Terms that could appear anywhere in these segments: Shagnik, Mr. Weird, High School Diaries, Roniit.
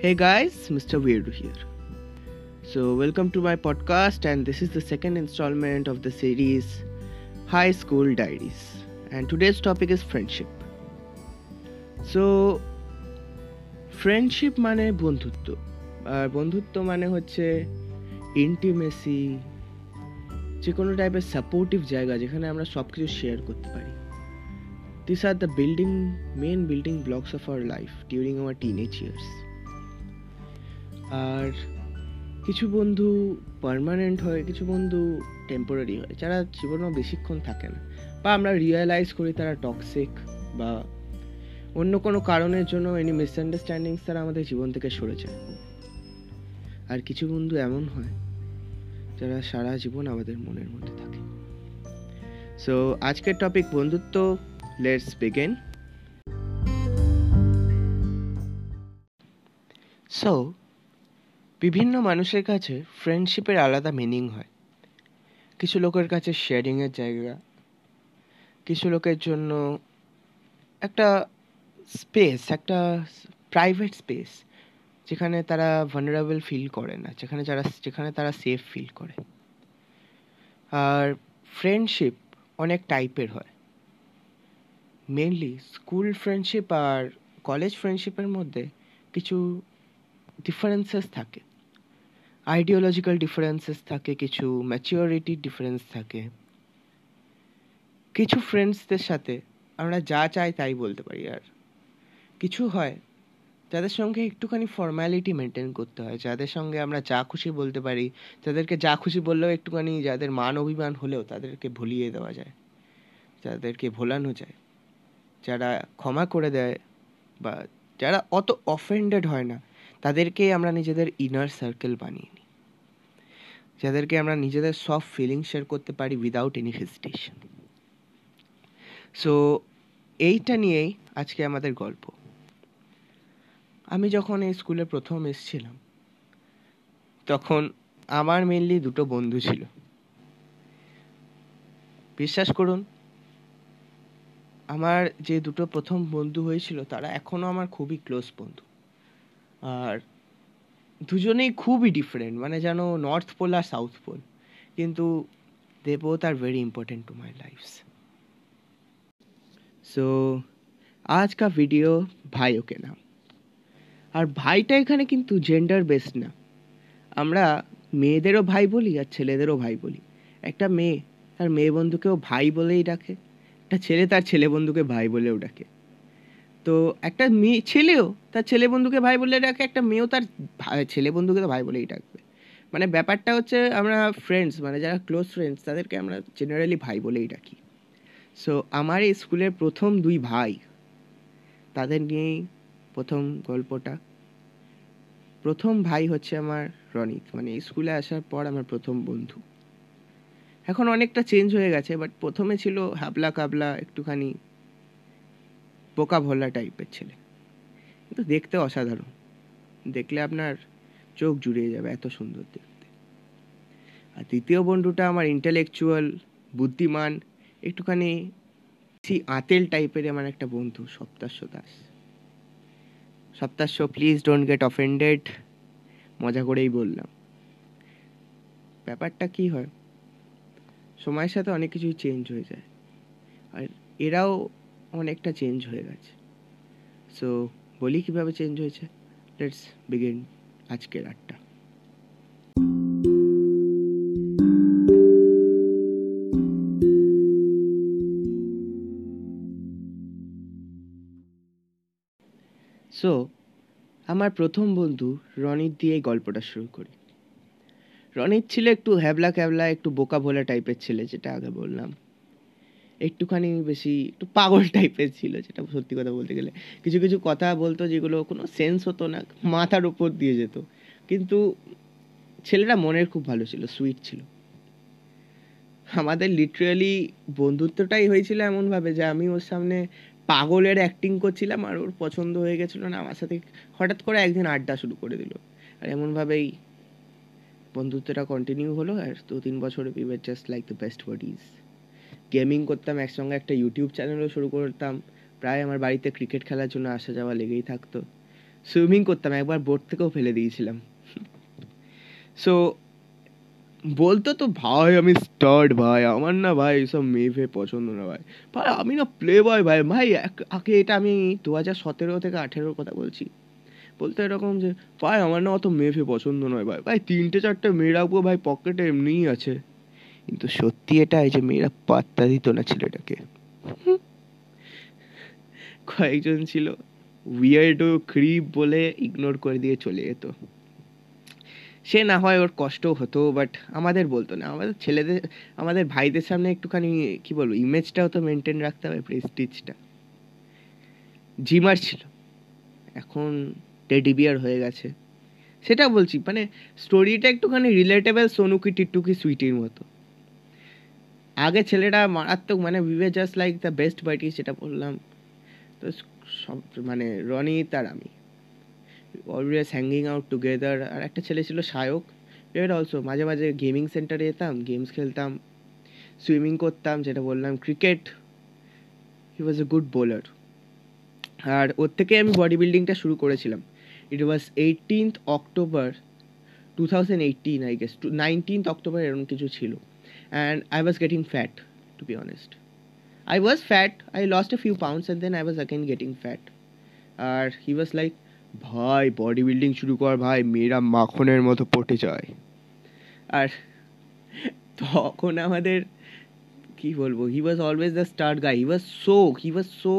Hey guys, Mr. Weird here. So welcome to my podcast, and this is the second installment of the series High School Diaries, and today's topic is friendship. So friendship মানে বন্ধুত্ব, আর বন্ধুত্ব মানে হচ্ছে intimacy, যে কোনো টাইপের supportive জায়গা যেখানে আমরা সব কিছু শেয়ার করতে পারি। These are the main building blocks of our life during our teenage years. আর কিছু বন্ধু পার্মানেন্ট হয়, কিছু বন্ধু টেম্পোরারি হয়, যারা জীবনেও বেশিক্ষণ থাকে না, বা আমরা রিয়েলাইজ করি তারা টক্সিক বা অন্য কোনো কারণের জন্য এনি মিসআন্ডারস্ট্যান্ডিংস তারা আমাদের জীবন থেকে সরে যায়। আর কিছু বন্ধু এমন হয় যারা সারা জীবন আমাদের মনের মধ্যে থাকে। সো আজকের টপিক বন্ধুত্ব। Let's begin. So, বিভিন্ন মানুষের কাছে ফ্রেন্ডশিপের আলাদা মিনিং হয়। কিছু লোকের কাছে শেয়ারিংয়ের জায়গা, কিছু লোকের জন্য একটা স্পেস, একটা প্রাইভেট স্পেস যেখানে তারা ভালনারেবল ফিল করে না, যেখানে তারা সেফ ফিল করে। আর ফ্রেন্ডশিপ অনেক টাইপের হয়। মেনলি স্কুল ফ্রেন্ডশিপ আর কলেজ ফ্রেন্ডশিপের মধ্যে কিছু ডিফারেন্সেস থাকে, আইডিওলজিক্যাল ডিফারেন্সেস থাকে, কিছু ম্যাচিওরিটির ডিফারেন্স থাকে। কিছু ফ্রেন্ডসদের সাথে আমরা যা চাই তাই বলতে পারি, আর কিছু হয় যাদের সঙ্গে একটুখানি ফর্ম্যালিটি মেনটেন করতে হয়, যাদের সঙ্গে আমরা যা খুশি বলতে পারি, যাদেরকে যা খুশি বললেও একটুখানি, যাদের মান অভিমান হলেও তাদেরকে ভুলিয়ে দেওয়া যায়, যাদেরকে ভোলানো যায়, যারা ক্ষমা করে দেয় বা যারা অত অফেন্ডেড হয় না, তাদেরকেই আমরা নিজেদের ইনার সার্কেল বানিয়ে নিই, যাদেরকে আমরা নিজেদের সব ফিলিং শেয়ার করতে পারি উইদাউট এনি হেজিটেশন। সো এইটা নিয়েই আজকে আমাদের গল্প। আমি যখন এই স্কুলে প্রথম এসেছিলাম তখন আমার মেনলি দুটো বন্ধু ছিল। বিশ্বাস করুন, আমার যে দুটো প্রথম বন্ধু হয়েছিল তারা এখনও আমার খুবই ক্লোজ বন্ধু, আর দুজনেই খুবই ডিফারেন্ট, মানে যেন নর্থ পোল আর সাউথ পোল, কিন্তু they both are very important to my lifes. So আজ কা ভিডিও ভাইও কে নাম, আর ভাইটা এখানে কিন্তু জেন্ডার বেসড না, আমরা মেয়েদেরও ভাই বলি আর ছেলেদেরও ভাই বলি। একটা মেয়ে তার মেয়ে বন্ধুকেও ভাই বলেই ডাকে, একটা ছেলে তার ছেলে বন্ধুকে ভাই বলেও ডাকে, তো একটা মেয়ে ছেলেও তার ছেলে বন্ধুকে ভাই বলে ডাকে, একটা মেয়েও তার ছেলে বন্ধুকে তো ভাই বলেই ডাকবে। মানে ব্যাপারটা হচ্ছে আমরা ফ্রেন্ডস, মানে যারা ক্লোজ ফ্রেন্ডস তাদেরকে আমরা জেনারেলি ভাই বলেই ডাকি। সো আমার এই স্কুলের প্রথম দুই ভাই, তাদের নিয়েই প্রথম গল্পটা। প্রথম ভাই হচ্ছে আমার রনিত, মানে স্কুলে আসার পর আমার প্রথম বন্ধু। এখন অনেকটা চেঞ্জ হয়ে গেছে, বাট প্রথমে ছিল হাবলা কাবলা, একটুখানি বোকা ভোলা টাইপের ছেলে, কিন্তু দেখতে অসাধারণ, দেখলে আপনার চোখ জুড়িয়ে যাবে, এত সুন্দর দেখতে। আর দ্বিতীয় বন্ধুটা আমার ইন্টেলেকচুয়াল, বুদ্ধিমান, একটুখানি আঁতেল টাইপের আমার একটা বন্ধু Saptashya Das. Saptashya, please don't get offended, মজা করেই বললাম। ব্যাপারটা কি হয়, সময়ের সাথে অনেক কিছুই চেঞ্জ হয়ে যায়, আর এরাও অনেকটা চেঞ্জ হয়ে গেছে। সো বলি কীভাবে চেঞ্জ হয়েছে, লেটস বিগিন আজকের আড্ডা। সো আমার প্রথম বন্ধু রনিত দিয়ে গল্পটা শুরু করি। রনিত ছিল একটু হ্যাবলা ক্যাবলা, একটু বোকা ভোলা টাইপের ছেলে, যেটা আগে বললাম। একটুখানি বেশি একটু পাগল টাইপের ছিল, যেটা সত্যি কথা বলতে গেলে। কিছু কিছু কথা বলতো যেগুলো কোনো সেন্স হতো না, মাথার উপর দিয়ে যেত, কিন্তু ছেলেটা মনের খুব ভালো ছিল, সুইট ছিল। আমাদের লিটারালি বন্ধুত্বটাই হয়েছিল এমনভাবে যে আমি ওর সামনে পাগলের অ্যাক্টিং করছিলাম, আর ওর পছন্দ হয়ে গেছিলো না, আমার সাথে হঠাৎ করে একদিন আড্ডা শুরু করে দিল, আর এমনভাবেই বন্ধুত্বটা কন্টিনিউ হলো। আর 2-3 বছরে we were just like the best buddies. Gaming করতাম একসঙ্গে, একটা ইউটিউব চ্যানেলও শুরু করতাম, প্রায় আমার বাড়িতে ক্রিকেট খেলার জন্য আসা যাওয়া লেগেই থাকতো। সুইমিং করতাম, একবার বোট থেকেও ফেলে দিয়েছিলাম। সো বলতো তো ভাই আমি স্টার্ড ভাই, আমার না ভাই এইসব মেভে পছন্দ না ভাই, ভাই আমি না প্লে বয় ভাই ভাই। আগে এটা আমি 2017 থেকে 2018 কথা বলছি, বলতো এরকম যে ভাই আমার না অত মেভে পছন্দ নয় ভাই, ভাই 3-4 মেয়েরা উপর ভাই পকেটে এমনিই আছে। কিন্তু সত্যি এটাই যে মেয়েরা পাত্তা দিত না ছেলেটাকে। কয়েকজন ছিল উইয়ার্ড ও ক্রিপ বলে ইগনোর করে দিয়ে চলে যেত, সে না হয় ওর কষ্ট হতো, বাট আমাদের বলতো না। আমাদের ছেলেদের, আমাদের ভাইদের সামনে একটুখানি কি বলবো ইমেজটাও তো মেনটেন রাখতে হবে, প্রেস্টিজটা। জিমার ছিল, এখন টেডি বিয়ার হয়ে গেছে, সেটা বলছি মানে স্টোরিটা একটুখানি রিলেটেবল সোনুকি টিটুকি সুইটির মতো। আগে ছেলেটা মারাত্মক মানে we were just like the best buddy, সেটা বললাম তো সব মানে রনিত আর আমি অলওয়েজ হ্যাঙ্গিং আউট টুগেদার। আর একটা ছেলে ছিল সায়ক, এর অলসো মাঝে মাঝে গেমিং সেন্টারে যেতাম, গেমস খেলতাম, সুইমিং করতাম, যেটা বললাম cricket. He was a good bowler. আর ওর থেকে আমি বডি বিল্ডিংটা শুরু করেছিলাম। It was 18th October 2018 I guess, 19th October এরকম কিছু ছিল। And I was getting fat to be honest, I was fat, I lost a few pounds and then I was again getting fat. And he was like, bhai bodybuilding shuru kar bhai, mera makhoner moto pote jay. Ar tokhon amader ki bolbo, he was always the stud guy. He was so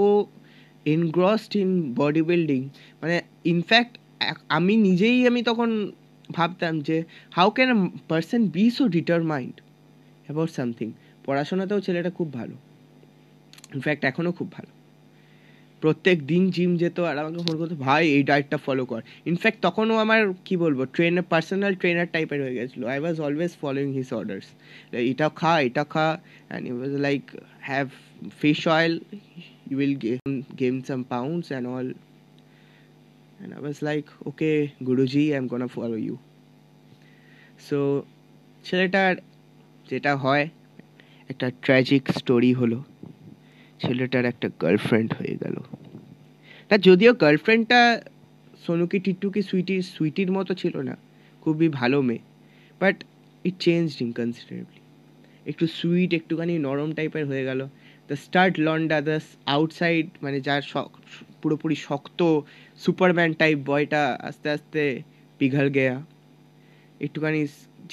engrossed in bodybuilding, mane in fact ami nijei ami tokhon bhabtam je how can a person be so determined about something. Porashonateo cheleta khub bhalo, in fact এখনও খুব ভালো, প্রত্যেক দিন gym যেত আর আমাকে phone করতো ভাই এই ডায়েটটা ফলো কর। ইনফ্যাক্ট তখনও আমার কি বলবো ট্রেনার, পার্সোনাল ট্রেনার টাইপের হয়ে গেছিলো। I was always following his orders, এটা খা এটা খা। And it was like have fish oil, you will gain some pounds and all. And I was like okay guruji, I am gonna follow you. So ছেলেটার যেটা হয় একটা tragic story হলো, ছেলেটার একটা গার্লফ্রেন্ড হয়ে গেল। তা যদিও গার্লফ্রেন্ডটা সোনুকি টিটুকি সুইটির মতো ছিল না, খুবই ভালো মেয়ে, but it changed him considerably. একটু সুইট একটুখানি নরম টাইপের হয়ে গেল। দ্য স্টার্ট লন্ডা, দ্য আউটসাইড মানে যার পুরোপুরি শক্ত সুপারম্যান টাইপ বয়টা আস্তে আস্তে পিঘল গেয়া। একটুখানি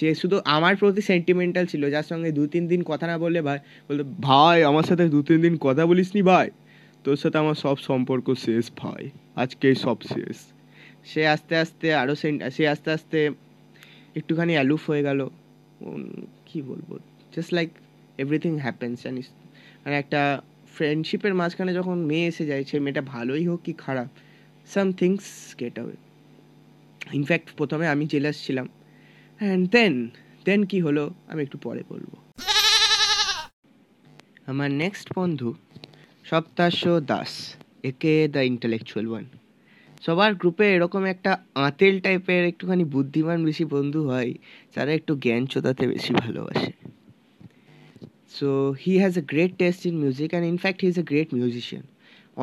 যে শুধু আমার প্রতি সেন্টিমেন্টাল ছিল, যার সঙ্গে 2-3 দিন কথা না বললে ভাই বলতো ভাই আমার সাথে 2-3 দিন কথা বলিস নি ভাই, তোর সাথে আমার সব সম্পর্ক শেষ ভাই, আজকে সব শেষ। সে আস্তে আস্তে আরও সে আস্তে আস্তে একটুখানি অ্যালুফ হয়ে গেল, কি বলবো জাস্ট লাইক এভরিথিং হ্যাপেন্স। জানিস মানে একটা ফ্রেন্ডশিপের মাঝখানে যখন মেয়ে এসে যায়, সে মেয়েটা ভালোই হোক কি খারাপ, some things get away. In fact প্রথমে আমি জেলাস ছিলাম, অ্যান্ড দেন কি হলো আমি একটু পরে বলবো। আমার নেক্সট বন্ধু সপ্তাশ দাস, একে দ্য ইন্টেলেকচুয়াল ওয়ান। সবার গ্রুপে এরকম একটা আঁতেল টাইপের একটুখানি বুদ্ধিমান বেশি বন্ধু হয়, যারা একটু জ্ঞান চোদাতে বেশি ভালোবাসে। So he has a great taste in music and in fact he is a great musician.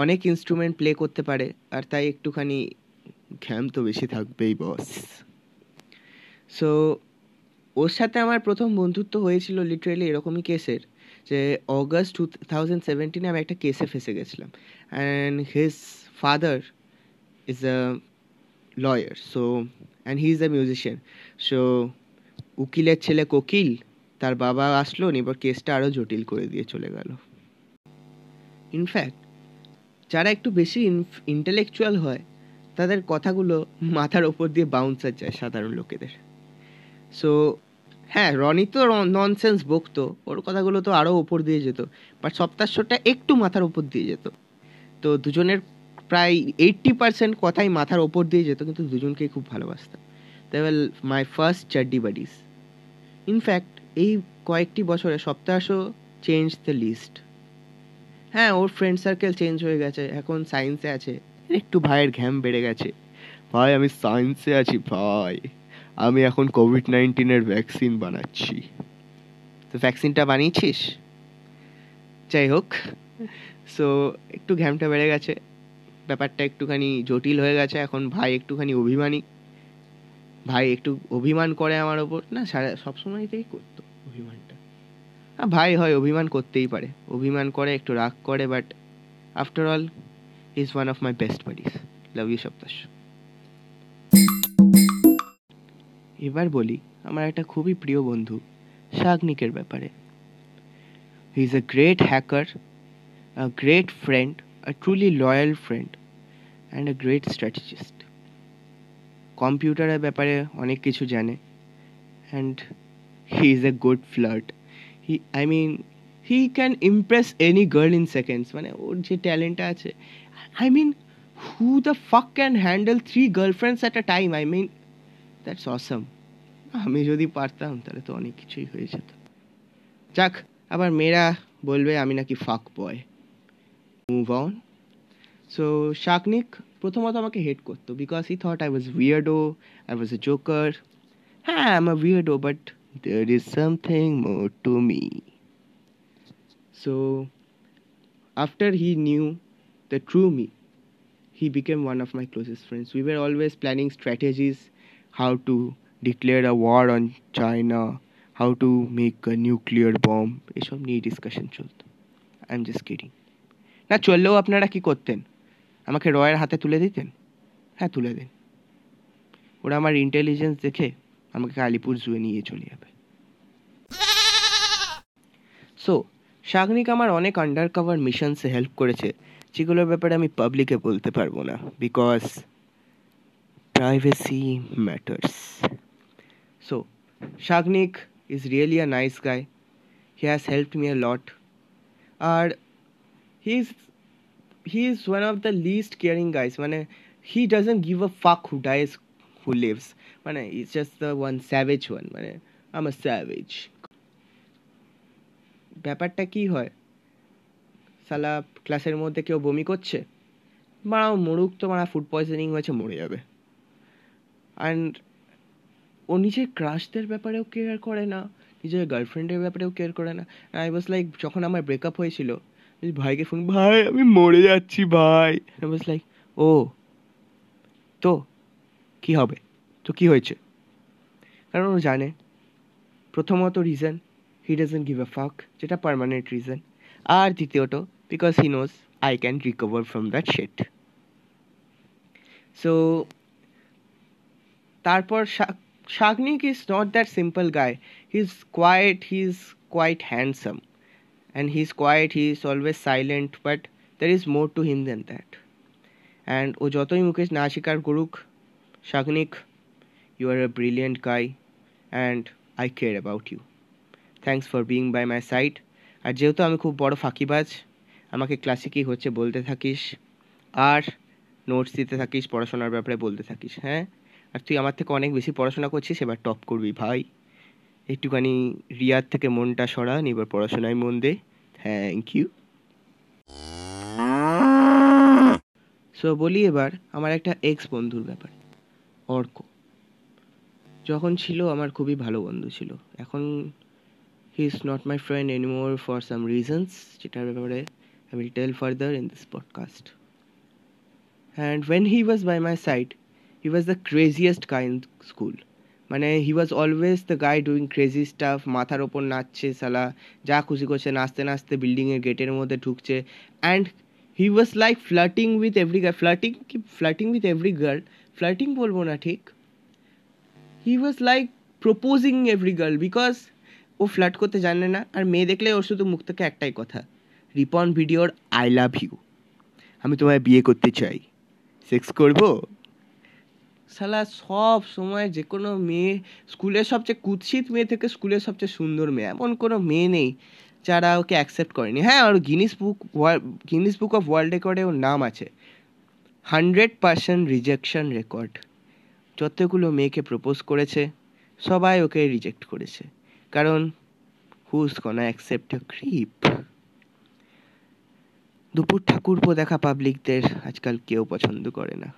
অনেক ইনস্ট্রুমেন্ট প্লে করতে পারে, আর তাই একটুখানি ঘ্যাম তো বেশি থাকবেই বস। সো ওর সাথে আমার প্রথম বন্ধুত্ব হয়েছিল লিটারেলি এরকমই কেসের, যে অগাস্ট 2017 আমি একটা কেসে ফেঁসে গেছিলাম। And his father is a lawyer, so and he is a musician. So উকিলের ছেলে কোকিল, তার বাবা আসলো, এবার কেসটা আরও জটিল করে দিয়ে চলে গেল। ইনফ্যাক্ট যারা একটু বেশি ইন্টেলেকচুয়াল হয়, তাদের কথাগুলো মাথার ওপর দিয়ে বাউন্সার যায় সাধারণ লোকেদের। সো হ্যাঁ রনি তো ননসেন্স বকতো, ওর কথাগুলো তো আরও ওপর দিয়ে যেত, বাট সপ্তাহটা একটু মাথার ওপর দিয়ে যেত। তো দুজনের প্রায় 80% কথাই মাথার ওপর দিয়ে যেত, কিন্তু দুজনকেই খুব ভালোবাসতাম। They were my first চাড্ডি buddies. In fact এই কয়েকটি বছরে সপ্তাহও চেঞ্জ দ্য লিস্ট। হ্যাঁ ওর ফ্রেন্ড সার্কেল চেঞ্জ হয়ে গেছে, এখন সায়েন্সে আছে, একটু ভাইয়ের ঘ্যাম বেড়ে গেছে, ভাই আমি সায়েন্সে আছি ভাই, আমি এখন COVID-19 ভ্যাকসিন বানাচ্ছি। তো ভ্যাকসিনটা বানিয়েছিস? যাই হোক, সো একটু ঘ্যামটা বেড়ে গেছে। ব্যাপারটা একটুখানি জটিল হয়ে গেছে এখন। ভাই একটুখানি অভিমানী, ভাই একটু অভিমান করে আমার ওপর, না সারা সবসময় থেকেই করতো অভিমানটা। হ্যাঁ ভাই হয় অভিমান করতেই পারে, অভিমান করে একটু রাগ করে, but after all is one of my best buddies. Love you Saptash. এবার বলি আমার একটা খুবই প্রিয় বন্ধু শাগনিকের ব্যাপারে। He is a great hacker, a great friend, a truly loyal friend and a great strategist. কম্পিউটারের ব্যাপারে অনেক কিছু জানে and he is a good flirt. He can impress any girl in seconds. মানে ওর যে ট্যালেন্টটা আছে, who the fuck can handle 3 girlfriends at a time? That's awesome. আমি যদি পারতাম তাহলে তো অনেক কিছুই হয়ে যেত। যাক, আবার মেয়েরা বলবে আমি নাকি fuck boy. Move on. So Shagnik প্রথমত আমাকে হেট করতো because he thought I was weirdo, I was a joker. হ্যাঁ, I'm a weirdo but there is something more to me. So after he knew the true me, he became one of my closest friends. We were always planning strategies, how to declare a war on China, how to make a nuclear bomb. এসব নিয়ে discussion চলতো। I'm just kidding. না চললেও আপনারা কি করতেন? আমাকে রয়ের হাতে তুলে দিতেন? হ্যাঁ তুলে দেন, ওরা আমার ইন্টেলিজেন্স দেখে আমাকে আলিপুর জুয়ে নিয়ে চলে যাবে। সো শাগনিক আমার অনেক আন্ডার কভার মিশনসে হেল্প করেছে, যেগুলোর ব্যাপারে আমি পাবলিকে বলতে পারবো না because privacy matters. So Shagnik is really a nice guy, he has helped me a lot. আর He is one of the least caring guys. Mane, he doesn't give a fuck who dies, who lives. Mane, he's just the one savage one. Mane, I'm a savage. ব্যাপারটা কি হয়, সালা ক্লাসের মধ্যে কেউ বমি করছে, মারা মরুক তো, মারা ফুড পয়জনিং হয়েছে মরে যাবে। অ্যান্ড ও নিজের ক্রাশদের ব্যাপারেও কেয়ার করে না, নিজের গার্লফ্রেন্ডের ব্যাপারেও কেয়ার করে না। আই ওয়াজ লাইক, যখন আমার ব্রেকআপ হয়েছিল ভাইকে ফোন, ভাই আমি মরে যাচ্ছি ভাই। আই ওয়াজ লাইক, ও তো কি হবে, তো কি হয়েছে? কারণ ও জানে, প্রথমত reason he doesn't give a fuck, যেটা পার্মানেন্ট রিজন। আর দ্বিতীয়ত because he knows I can recover from that shit. So তারপর Shagnik is not that simple guy, he is quite handsome and he is quiet, he is always silent, but there is more to him than that. And o jotoi mukesh na shikar koruk, Shagnik, you are a brilliant guy and I care about you, thanks for being by my side. Ar jehetu ami khub boro fakibaj, amake class e ki hocche bolte thakish, ar notes dite thakish, porashonar byapare bolte thakish. Ha ar tu amar theke onek beshi porashona korchis, ebar top korbi bhai. একটুখানি রিয়ার থেকে মনটা সরা, এবার পড়াশোনায় মন দে। Thank you. So বলি এবার আমার একটা এক্স বন্ধুর ব্যাপার, অর্ক। যখন ছিল আমার খুবই ভালো বন্ধু ছিল, এখন he is not my friend anymore for some reasons, যেটার ব্যাপারে I will tell further in this podcast. And when he was by my side, he was the craziest guy in school. মানে he was always the guy doing crazy stuff, মাথার ওপর নাচছে সালা, যা খুশি করছে, নাচতে নাচতে বিল্ডিংয়ের গেটের মধ্যে ঢুকছে। And he was like flirting with every girl, flirting with every girl, flirting বলবো না ঠিক, he was like proposing every girl, because ও ফ্লার্ট করতে জানে না। আর মেয়ে দেখলে ওর শুধু মুখ থেকে একটাই কথা, রিপন ভিডিওর আই লাভ ইউ, আমি তোমায় বিয়ে করতে চাই, সেক্স করবো। শালা সব সময় যে কোনো মেয়ে, স্কুলের সবচেয়ে কুৎসিত মেয়ে থেকে স্কুলের সবচেয়ে সুন্দর মেয়ে, এমন কোনো মেয়ে নেই যারা ওকে অ্যাকসেপ্ট করেনি। হ্যাঁ, আর গিনিস বুক অফ ওয়ার্ল্ড রেকর্ডে ওর নাম আছে, 100% রিজেকশন রেকর্ড। যতগুলো মেয়েকে প্রপোজ করেছে সবাই ওকে রিজেক্ট করেছে, কারণ who is gonna accept a creep. দুপুর ঠাকুরপো দেখা পাবলিকদের আজকাল কেউ পছন্দ করে না।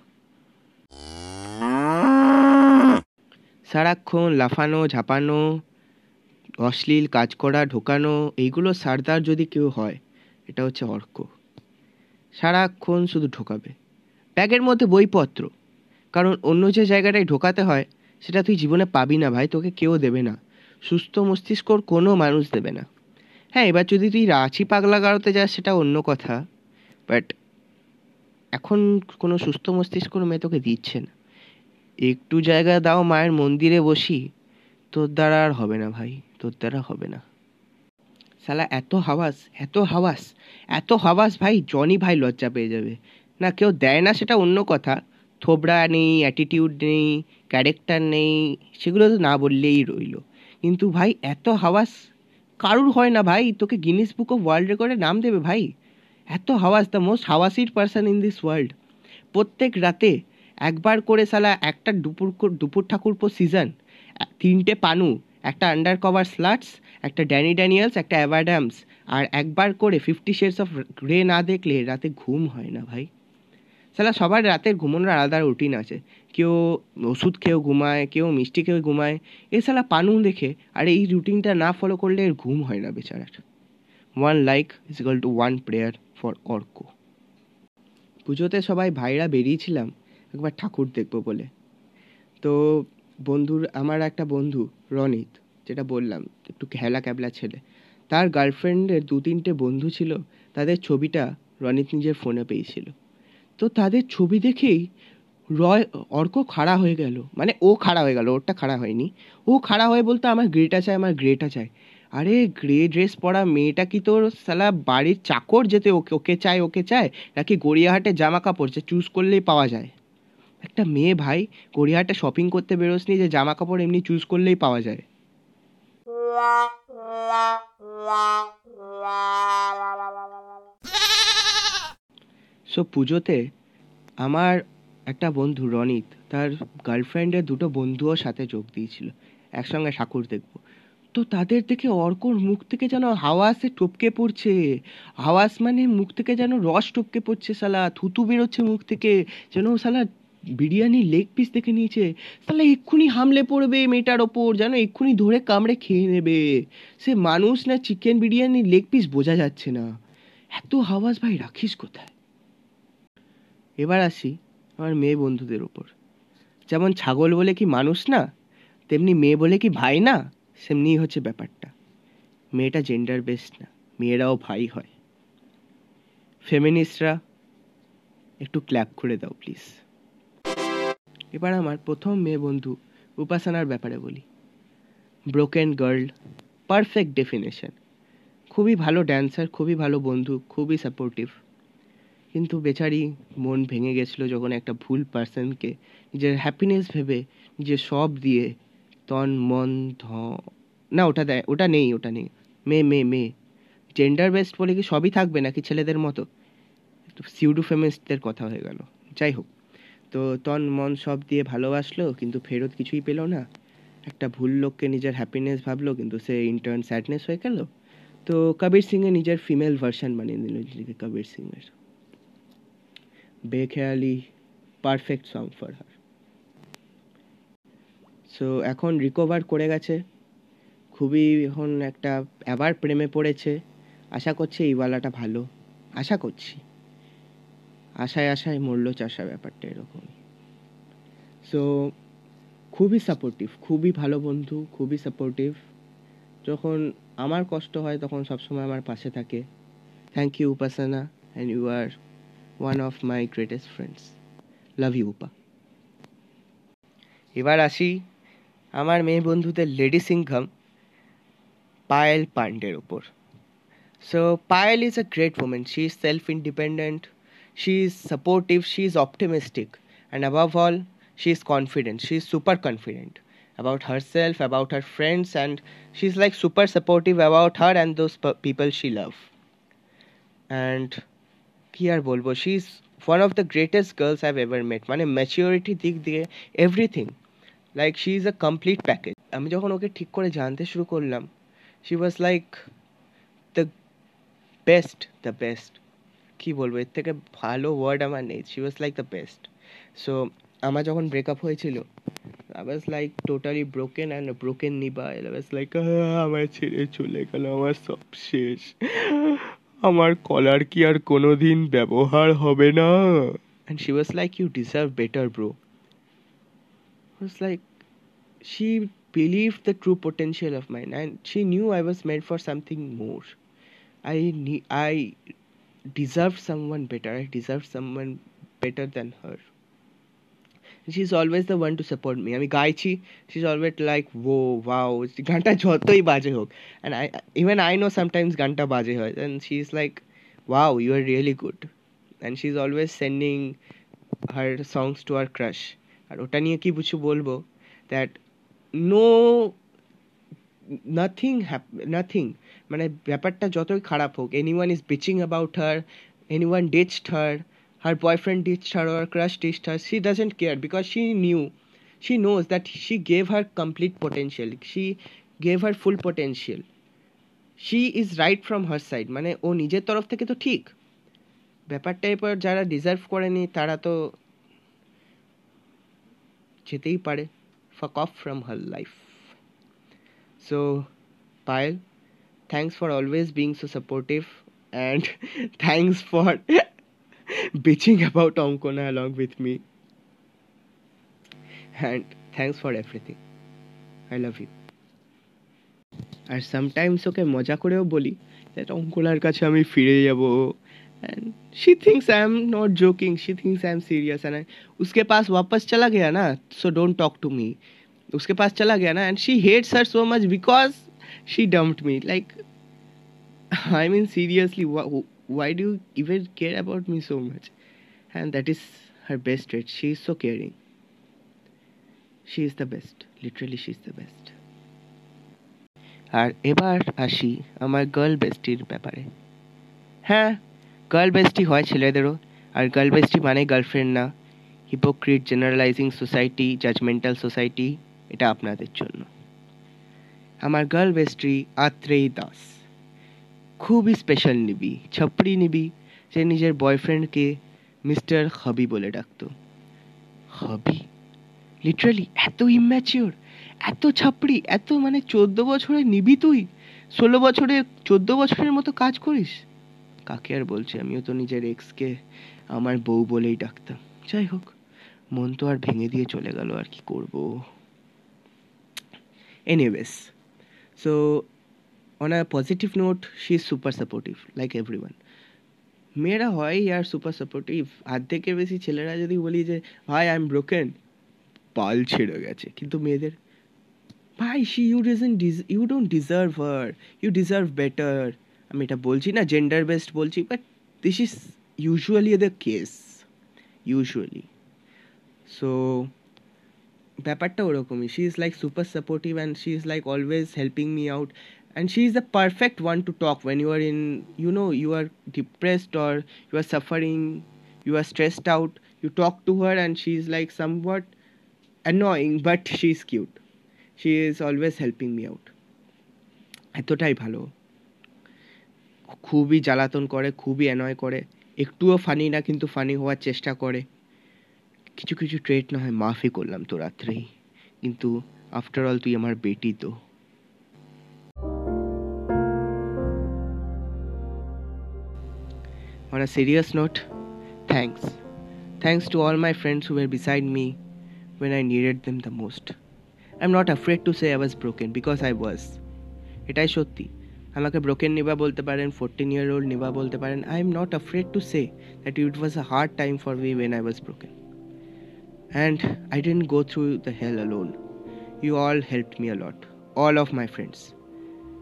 সারাক্ষণ লাফানো, ঝাঁপানো, অশ্লীল কাজ করা, ঢোকানো, এইগুলো সারদার যদি কেউ হয় এটা হচ্ছে অর্ক। সারাক্ষণ শুধু ঢোকাবে, ব্যাগের মধ্যে বইপত্র, কারণ অন্য যে জায়গাটায় ঢোকাতে হয় সেটা তুই জীবনে পাবি না ভাই, তোকে কেউ দেবে না, সুস্থ মস্তিষ্কর কোনো মানুষ দেবে না। হ্যাঁ, এবার যদি তুই রাঁচি পাগলা গাড়োতে যাস সেটা অন্য কথা, বাট এখন কোনো সুস্থ মস্তিষ্কর মেয়ে তোকে দিচ্ছে না। একটু জায়গা দাও মায়ের মন্দিরে বসি, তোর দ্বারা আর হবে না ভাই, তোর দ্বারা হবে না। শালা এত হাওয়াস এত হাওয়াস এত হাওয়াস ভাই, জনি ভাই লজ্জা পেয়ে যাবে। না কেউ দেয় না সেটা অন্য কথা, থোবড়া নেই, অ্যাটিটিউড নেই, ক্যারেক্টার নেই, সেগুলো তো না বললেই রইল, কিন্তু ভাই এত হাওয়াস কারুর হয় না ভাই। তোকে গিনিস বুক অফ ওয়ার্ল্ড রেকর্ডে নাম দেবে ভাই, এত হাওয়াস, দ্য মোস্ট হাওয়াসিড পার্সন ইন দিস ওয়ার্ল্ড। প্রত্যেক রাতে একবার করে শালা একটা দুপুর ঠাকুরপো সিজন, তিনটে পানু, একটা আন্ডার কভার স্লাটস, একটা ড্যানি ড্যানিয়েলস, একটা অ্যাভাডামস, আর একবার করে 50 Shades of Grey না দেখলে রাতে ঘুম হয় না ভাই। শালা সবার রাতের ঘুমানোর আলাদা রুটিন আছে, কেউ ওষুধ খেয়েও ঘুমায়, কেউ মিষ্টি খেয়েও ঘুমায়, এ শালা পানু দেখে, আর এই রুটিনটা না ফলো করলে এর ঘুম হয় না বেচারার। 1 like is equal to 1 prayer for Arka. পুজোতে সবাই ভাইরা বেরিয়েছিলাম একবার ঠাকুর দেখবো বলে, তো বন্ধুর আমার একটা বন্ধু রনিত, যেটা বললাম একটু ঘ্যালা ক্যাবলা ছেলে, তার গার্লফ্রেন্ডের 2-3 বন্ধু ছিল, তাদের ছবিটা রনিত নিজের ফোনে পেয়েছিল। তো তাদের ছবি দেখেই অর্ক খাড়া হয়ে গেল, মানে ও খাড়া হয়ে গেল, ওরটা খাড়া হয়নি, ও খাড়া হয়ে বলতো আমার গ্রেটা চাই, আমার গ্রেটা চাই। আরে গ্রে ড্রেস পরা মেয়েটা কি তোর শালা বাড়ির চাকর যেতে ওকে চায়, ওকে চায় নাকি গড়িয়াহাটে জামা কাপড় যে চুজ করলেই পাওয়া যায়? একটা মেয়ে ভাই গড়িয়াহাটে শপিং করতে বেরোসনি যে জামা কাপড় এমনি চুজ করলেই পাওয়া যায়? সো পুজোতে আমার একটা বন্ধু রনিত তার গার্লফ্রেন্ডের 2 বন্ধুও সাথে যোগ দিয়েছিল, একসঙ্গে ঠাকুর দেখবো। তো তাদের দেখে অর্কর মুখ থেকে যেন হাওয়াসে টপকে পড়ছে, হাওয়াস মানে মুখ থেকে যেন রস টপকে পড়ছে, শালা থুতু বেরোচ্ছে মুখ থেকে, যেন শালা বিরিয়ানি লেগ পিস দেখে নিয়েছে, শালা এক্ষুনি হামলে পড়বে মেয়েটার ওপর, যেন এক্ষুনি ধরে কামড়ে খেয়ে নেবে, সে মানুষ না চিকেন বিরিয়ানি লেগ পিস বোঝা যাচ্ছে না, এত হাওয়াস ভাই রাখিস কোথায়। এবার আসি আমার মেয়ে বন্ধুদের ওপর, যেমন ছাগল বলে কি মানুষ না, তেমনি মেয়ে বলে কি ভাই না, সেমনি হচ্ছে ব্যাপারটা। মেয়েটা জেন্ডার বেসড না, মেয়েরাও ভাই হয়। ফেমিনিস্টরা একটু ক্ল্যাপ করে দাও প্লিজ। এবার আমার প্রথম মেয়ে বন্ধু উপাসনার ব্যাপারে বলি। ব্রোকেন গার্ল, পারফেক্ট ডেফিনেশন, খুবই ভালো ড্যান্সার, খুবই ভালো বন্ধু, খুবই সাপোর্টিভ, কিন্তু বেচারি মন ভেঙে গেছিলো যখন একটা ভুল পার্সনকে নিজের হ্যাপিনেস ভেবে নিজের সব দিয়ে তন মন ধ না ওটা দেয়, ওটা নেই মেয়ে জেন্ডার বেসড বলে কি সবই থাকবে নাকি ছেলেদের মতো? সিউডো ফেমিনিস্টদের কথা হয়ে গেল। যাই হোক, তো তন মন সব দিয়ে ভালোবাসলো কিন্তু ফেরত কিছুই পেলো না, একটা ভুল লোককে নিজের হ্যাপিনেস ভাবলো কিন্তু সে ইন্টার্ন স্যাডনেস হয়ে গেল, তো কবির সিংয়ের নিজের ফিমেল ভার্সন বানিয়ে দিল নিজেকে কবির সিংয়ের। Bekhayali perfect song for her. So এখন রিকভার করে গেছে খুবই, এখন একটা আবার প্রেমে পড়েছে, আশা করছি এইওয়ালাটা ভালো, আশা করছি, আশায় মরল চাষা, ব্যাপারটা এরকমই। সো খুবই সাপোর্টিভ, খুবই ভালো বন্ধু, খুবই সাপোর্টিভ, যখন আমার কষ্ট হয় তখন সবসময় আমার পাশে থাকে। Thank you Upasana, and you are one of my greatest friends, love you Upa. এবার আসি আমার মেয়ে বন্ধুদের লেডি সিংঘম পায়েল পান্ডের ওপর। So Payel is a great women, she is self independent, she is supportive, she is optimistic, and above all she is confident, she is super confident about herself, about her friends, and she is like super supportive about her and those people she love. And কি আর বলবো, she is one of the greatest girls I have ever met, মানে maturity দিক দিয়ে everything, like she is a complete package. আমি যখন ওকে ঠিক করে জানতে শুরু করলাম, she was like the best, কী বলবো, এর থেকে ভালো ওয়ার্ড আমার নেই, she was like the best. So আমার যখন ব্রেকআপ হয়েছিল, I was like totally broken and broken নিবা, আই ওয়াজ লাইক আমার ছেড়ে চলে গেল, আমার সব শেষ, আমার কলার কি আর কোনোদিন ব্যবহার হবে না। And she was like, you deserve better, bro. I was like, she believed the true potential of mine, and she knew I was meant for something more. I deserved someone better. I deserved someone better than her. She's always the one to support me. আমি গাইছি, she's always like, whoa, wow, গানটা যতই বাজে হোক, and I know sometimes গানটা বাজে হয়, and she's like, wow, you are really good. And she's always sending her songs to her crush. আর ওটা নিয়ে কি কিছু বলবো, that nothing, মানে ব্যাপারটা যতই খারাপ হোক, anyone is bitching about her, anyone ditched her, her boyfriend ditched her or her crush ditched her, she doesn't care, because she knows that she gave her complete potential, she gave her full potential, she is right from her side. মানে ও নিজের তরফ থেকে তো ঠিক, ব্যাপারটা এরপর যারা deserve করেনি তারা তো যেতেই পারে, fuck off from her life. So Payel, thanks for always being so supportive, and thanks for bitching about Onkona along with me, and thanks for everything, I love you. And sometimes okay moja koreo boli that Onkonar kache ami fire jabo, and she thinks I am not joking, she thinks I am serious, and I uske paas wapas chala gaya na, so don't talk to me, uske paas chala gaya na, and she hates her so much because she dumped me. Like, I mean seriously, why do you even care about me so much? And that is her best trait. She is so caring. She is the best. Literally, she is the best. আর এবার আসি আমার girl বেস্টির ব্যাপারে। হ্যাঁ, girl বেস্টি হয় ছেলেদেরও, আর girl বেস্টি মানে girlfriend না। Hypocrite, generalising society, judgemental society, এটা আপনাদের জন্য। আমার গার্ল বেস্টি আত্রেয়ী দাস, খুবই স্পেশাল নিবি, ছাপড়ি নিবি। সে নিজের বয়ফ্রেন্ডকে মিস্টার হবি বলে ডাকত। হবি, লিটারালি এত ইম্যাচিওর, এত ছাপড়ি, এত মানে 14 বছরে নিবি তুই, 16 বছরে 14 বছরের মতো কাজ করিস। কাকে আর বলছি, আমিও তো নিজের এক্সকে আমার বউ বলেই ডাকতাম। যাই হোক, মন তো আর ভেঙে দিয়ে চলে গেল, আর কি করবো। Anyways, so on a positive note, she is super supportive, like everyone. Mera hoy yaar super supportive, adhe ke beshi chelera jodi boli je bhai I am broken, pal chhede geche, kintu meyeder bhai you don't deserve her, you deserve better. Ami eta bolchi na gender based bolchi, but this is usually the case, usually. So ব্যাপারটা ওরকমই, she is like super supportive, and she is like always helping me out. And she is the perfect one to talk when you are in, you know, you are depressed or you are suffering, you are stressed out. You talk to her, and she is like somewhat annoying, but she is cute. She is always helping me out. এতটাই ভালো, খুবই জ্বালাতন করে, খুবই annoy করে, একটুও funny না কিন্তু ফানি হওয়ার চেষ্টা করে। কিছু কিছু ট্রেট না হয় মাফই করলাম তো রাত্রেই, কিন্তু আফটার অল তুই আমার বেটি তো। On a serious note, thanks to all my friends who were beside me when I needed them the most. I'm not afraid to say I was broken, because I was. এটাই সত্যি, আমাকে broken নিবা বলতে পারেন, 14-year-old নিবা বলতে পারেন, I'm not afraid to say that it was a hard time for me when I was broken, and I didn't go through the hell alone. You all helped me a lot, all of my friends,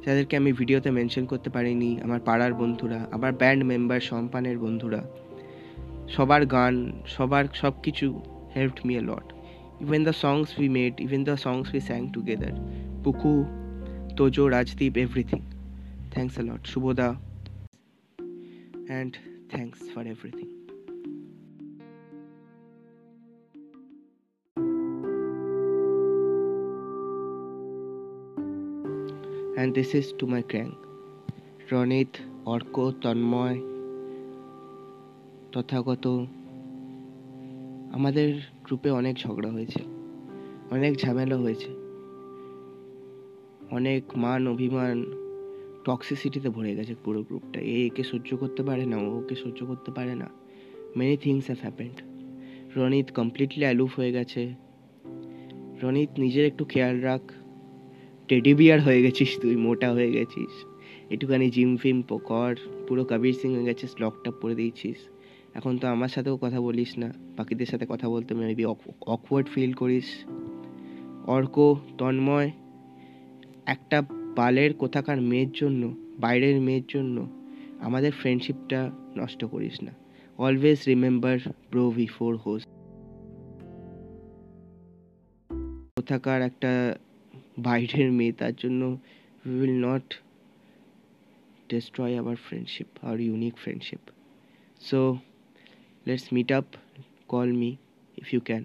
যাদেরকে আমি ভিডিওতে mention করতে পারিনি, আমার পাড়ার বন্ধুরা, আমার band member সম্পানের বন্ধুরা, সবার গান, সবার সব কিছু helped me a lot. Even the songs we made, even the songs we sang together, Puku, Tojo, Rajdeep, everything, thanks a lot Shubhoda, and thanks for everything. And this is to my gang, Roniit, Orko, Tanmoy, Tathagata. আমাদের গ্রুপে অনেক ঝগড়া হয়েছে, অনেক ঝামেলা হয়েছে, অনেক মান অভিমান টক্সিসিটিতে ভরে গেছে পুরো গ্রুপটা। একে সহ্য করতে পারে না, ওকে সহ্য করতে পারে না, many things have happened. Ronit completely aloof হয়ে গেছে। রনিত, নিজের একটু খেয়াল রাখ, টেডি বিয়ার হয়ে গেছিস তুই, মোটা হয়ে গেছিস, একটুখানি জিম ফিম কর, পুরো কবির সিং হয়ে গেছিস, লকটা পরে দিয়েছিস। এখন তো আমার সাথেও কথা বলিস না, বাকিদের সাথে কথা বলতে মেবি অকওয়ার্ড ফিল করিস। অর্ক, তন্ময়, একটা বালের কোথাকার মেয়ের জন্য, বাইরের মেয়ের জন্য আমাদের ফ্রেন্ডশিপটা নষ্ট করিস না। Always remember bro before hoes. কোথাকার একটা বাইরের মেয়ে, তার জন্য we will not destroy our friendship, our unique friendship. So let's meet up, call me if you can.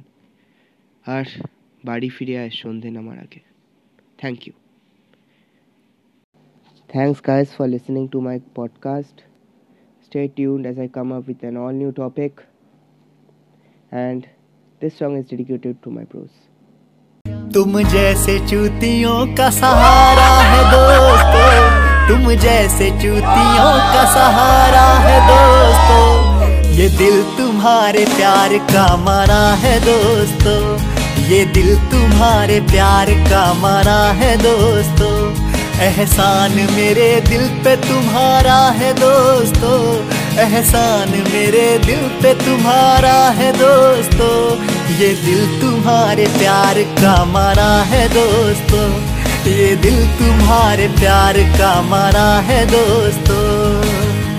আর বাড়ি ফিরে আয় সন্ধে নামার আগে। Thank you. Thanks guys for listening to my podcast. Stay tuned as I come up with an all new topic. And this song is dedicated to my bros. तुम जैसे चूतियों का सहारा है दोस्तों, तुम जैसे चूतियों का सहारा है दोस्तों, ये दिल तुम्हारे प्यार का मारा है दोस्तों, ये दिल तुम्हारे प्यार का मारा है दोस्तों, एहसान मेरे दिल पे तुम्हारा है दोस्तों, एहसान मेरे दिल पे तुम्हारा है दोस्तों, ये दिल तुम्हारे प्यार का मारा है दोस्तों, ये दिल तुम्हारे प्यार का मारा है दोस्तों।